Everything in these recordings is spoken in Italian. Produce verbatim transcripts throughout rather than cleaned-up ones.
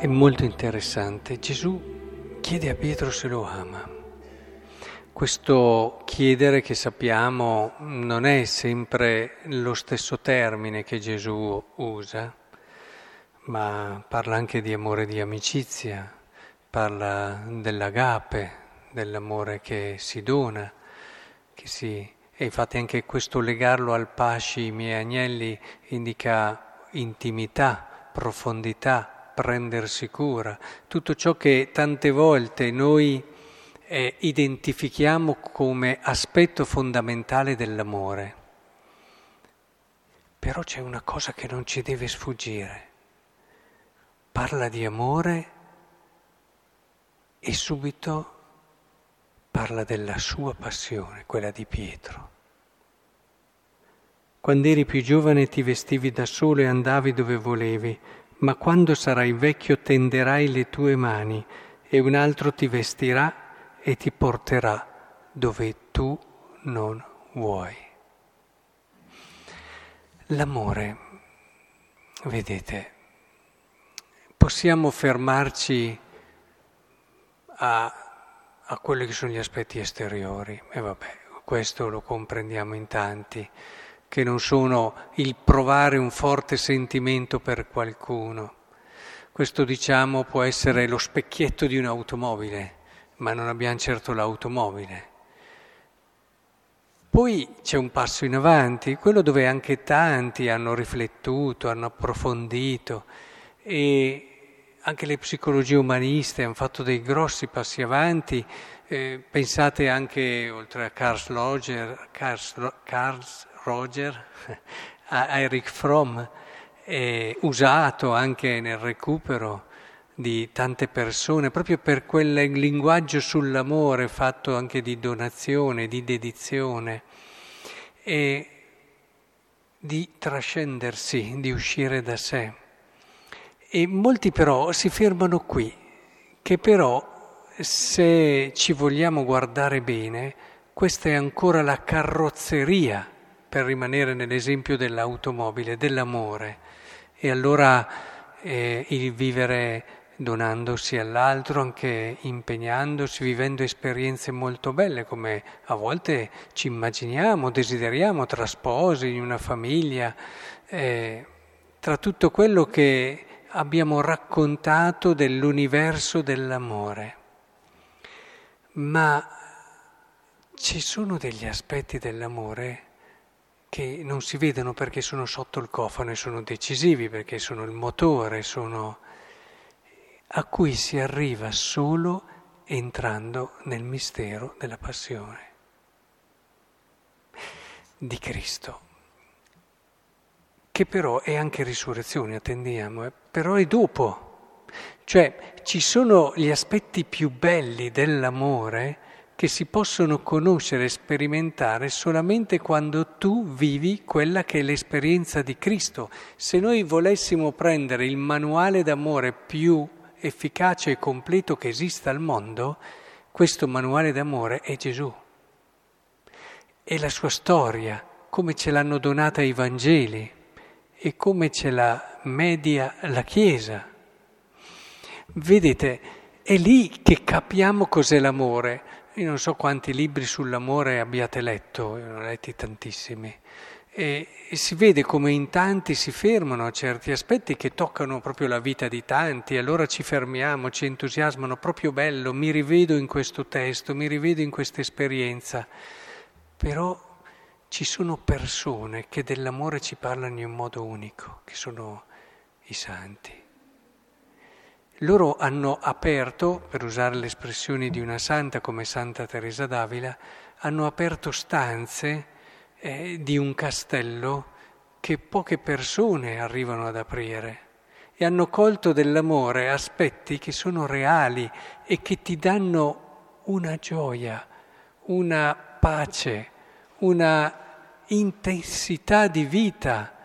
è molto interessante. Gesù chiede a Pietro se lo ama. Questo chiedere, che sappiamo, non è sempre lo stesso termine che Gesù usa, ma parla anche di amore di amicizia, parla dell'agape, dell'amore che si dona, che si... e infatti anche questo legarlo al pasci, i miei agnelli, indica intimità, profondità, prendersi cura, tutto ciò che tante volte noi... Eh, identifichiamo come aspetto fondamentale dell'amore. Però c'è una cosa che non ci deve sfuggire. Parla di amore e subito parla della sua passione, quella di Pietro. Quando eri più giovane ti vestivi da solo e andavi dove volevi, ma quando sarai vecchio tenderai le tue mani e un altro ti vestirà e ti porterà dove tu non vuoi. L'amore, vedete, possiamo fermarci a, a quelli che sono gli aspetti esteriori, e vabbè, questo lo comprendiamo in tanti, che non sono il provare un forte sentimento per qualcuno. Questo, diciamo, può essere lo specchietto di un'automobile, ma non abbiamo certo l'automobile. Poi c'è un passo in avanti, quello dove anche tanti hanno riflettuto, hanno approfondito, e anche le psicologie umaniste hanno fatto dei grossi passi avanti. Eh, pensate anche, oltre a Carl Rogers, Carl Rogers, a Erich Fromm, eh, usato anche nel recupero di tante persone, proprio per quel linguaggio sull'amore fatto anche di donazione, di dedizione, e di trascendersi, di uscire da sé. E molti però si fermano qui, che però, se ci vogliamo guardare bene, questa è ancora la carrozzeria, per rimanere nell'esempio dell'automobile, dell'amore. E allora eh, il vivere donandosi all'altro, anche impegnandosi, vivendo esperienze molto belle, come a volte ci immaginiamo, desideriamo, tra sposi, in una famiglia, eh, tra tutto quello che abbiamo raccontato dell'universo dell'amore. Ma ci sono degli aspetti dell'amore che non si vedono perché sono sotto il cofano e sono decisivi, perché sono il motore, sono... a cui si arriva solo entrando nel mistero della passione di Cristo, che però è anche risurrezione, attendiamo, eh? Però è dopo. Cioè ci sono gli aspetti più belli dell'amore che si possono conoscere e sperimentare solamente quando tu vivi quella che è l'esperienza di Cristo. Se noi volessimo prendere il manuale d'amore più efficace e completo che esista al mondo, questo manuale d'amore è Gesù. E la sua storia, come ce l'hanno donata i Vangeli e come ce la media la Chiesa. Vedete, è lì che capiamo cos'è l'amore. Io non so quanti libri sull'amore abbiate letto, io ne ho letti tantissimi. E si vede come in tanti si fermano a certi aspetti che toccano proprio la vita di tanti, allora ci fermiamo, ci entusiasmano, proprio bello, mi rivedo in questo testo, mi rivedo in questa esperienza. Però ci sono persone che dell'amore ci parlano in modo unico, che sono i santi. Loro hanno aperto, per usare le espressioni di una santa come Santa Teresa d'Avila, hanno aperto stanze Eh, di un castello che poche persone arrivano ad aprire, e hanno colto dell'amore aspetti che sono reali e che ti danno una gioia, una pace, una intensità di vita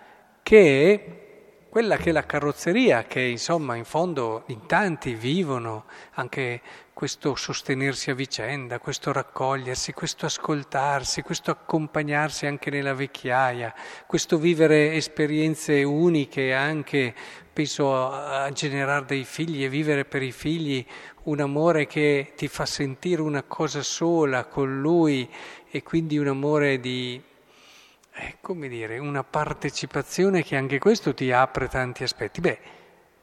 che quella che è la carrozzeria che insomma in fondo in tanti vivono, anche questo sostenersi a vicenda, questo raccogliersi, questo ascoltarsi, questo accompagnarsi anche nella vecchiaia, questo vivere esperienze uniche anche, penso a, a generare dei figli e vivere per i figli un amore che ti fa sentire una cosa sola con lui e quindi un amore di... è come dire, una partecipazione che anche questo ti apre tanti aspetti. Beh,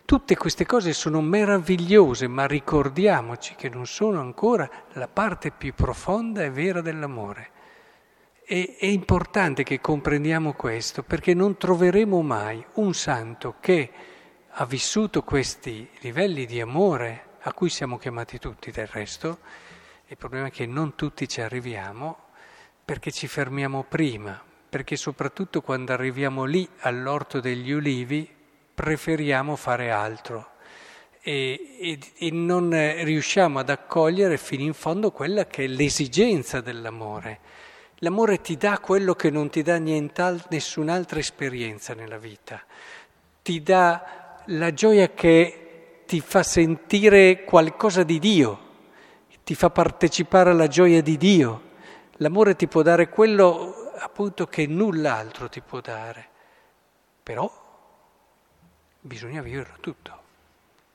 tutte queste cose sono meravigliose, ma ricordiamoci che non sono ancora la parte più profonda e vera dell'amore. E, è importante che comprendiamo questo, perché non troveremo mai un santo che ha vissuto questi livelli di amore, a cui siamo chiamati tutti del resto. Il problema è che non tutti ci arriviamo, perché ci fermiamo prima, perché soprattutto quando arriviamo lì all'orto degli ulivi preferiamo fare altro e, e, e non riusciamo ad accogliere fino in fondo quella che è l'esigenza dell'amore. L'amore ti dà quello che non ti dà nient'al- nessun'altra esperienza nella vita, ti dà la gioia che ti fa sentire qualcosa di Dio, ti fa partecipare alla gioia di Dio. L'amore ti può dare quello appunto che null'altro ti può dare, però bisogna viverlo tutto,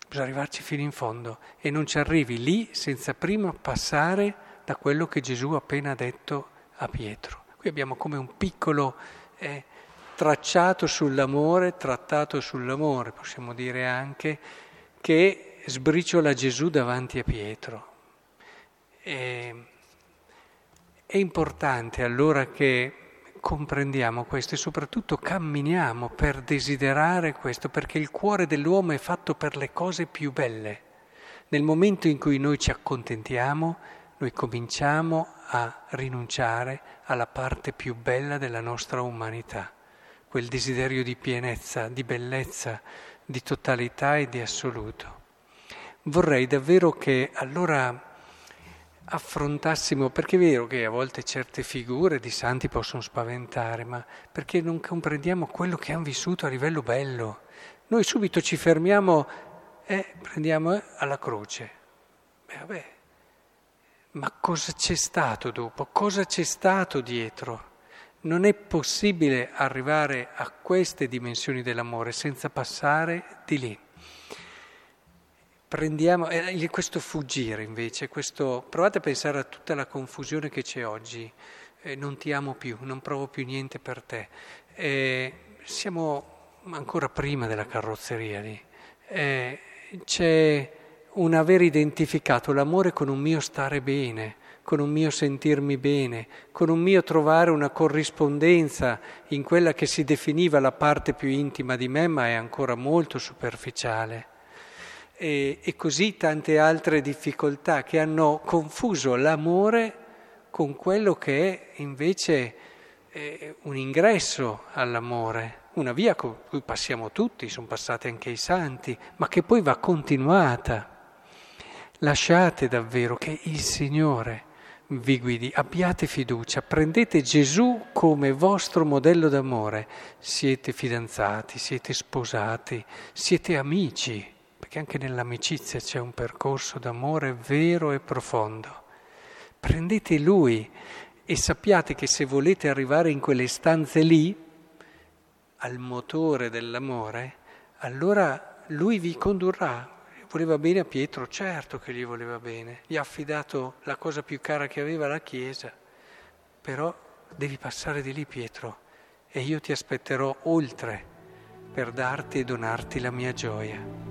bisogna arrivarci fino in fondo e non ci arrivi lì senza prima passare da quello che Gesù ha appena detto a Pietro. Qui abbiamo come un piccolo eh, tracciato sull'amore, trattato sull'amore, possiamo dire anche, che sbriciola Gesù davanti a Pietro. E... È importante allora che comprendiamo questo e soprattutto camminiamo per desiderare questo, perché il cuore dell'uomo è fatto per le cose più belle. Nel momento in cui noi ci accontentiamo, noi cominciamo a rinunciare alla parte più bella della nostra umanità, quel desiderio di pienezza, di bellezza, di totalità e di assoluto. Vorrei davvero che allora affrontassimo, perché è vero che a volte certe figure di santi possono spaventare, ma perché non comprendiamo quello che hanno vissuto a livello bello. Noi subito ci fermiamo e prendiamo alla croce. Beh, vabbè, ma cosa c'è stato dopo? Cosa c'è stato dietro? Non è possibile arrivare a queste dimensioni dell'amore senza passare di lì. Prendiamo eh, questo fuggire invece, questo, provate a pensare a tutta la confusione che c'è oggi, eh, non ti amo più, non provo più niente per te, eh, siamo ancora prima della carrozzeria lì, eh, c'è un aver identificato l'amore con un mio stare bene, con un mio sentirmi bene, con un mio trovare una corrispondenza in quella che si definiva la parte più intima di me, ma è ancora molto superficiale. E, e così tante altre difficoltà che hanno confuso l'amore con quello che è invece eh, un ingresso all'amore, una via con cui passiamo tutti, sono passati anche i santi, ma che poi va continuata. Lasciate davvero che il Signore vi guidi, abbiate fiducia, prendete Gesù come vostro modello d'amore. Siete fidanzati, siete sposati, siete amici, perché anche nell'amicizia c'è un percorso d'amore vero e profondo. Prendete Lui e sappiate che se volete arrivare in quelle stanze lì, al motore dell'amore, allora Lui vi condurrà. Voleva bene a Pietro, certo che gli voleva bene, gli ha affidato la cosa più cara che aveva, la Chiesa, però devi passare di lì, Pietro, e io ti aspetterò oltre per darti e donarti la mia gioia.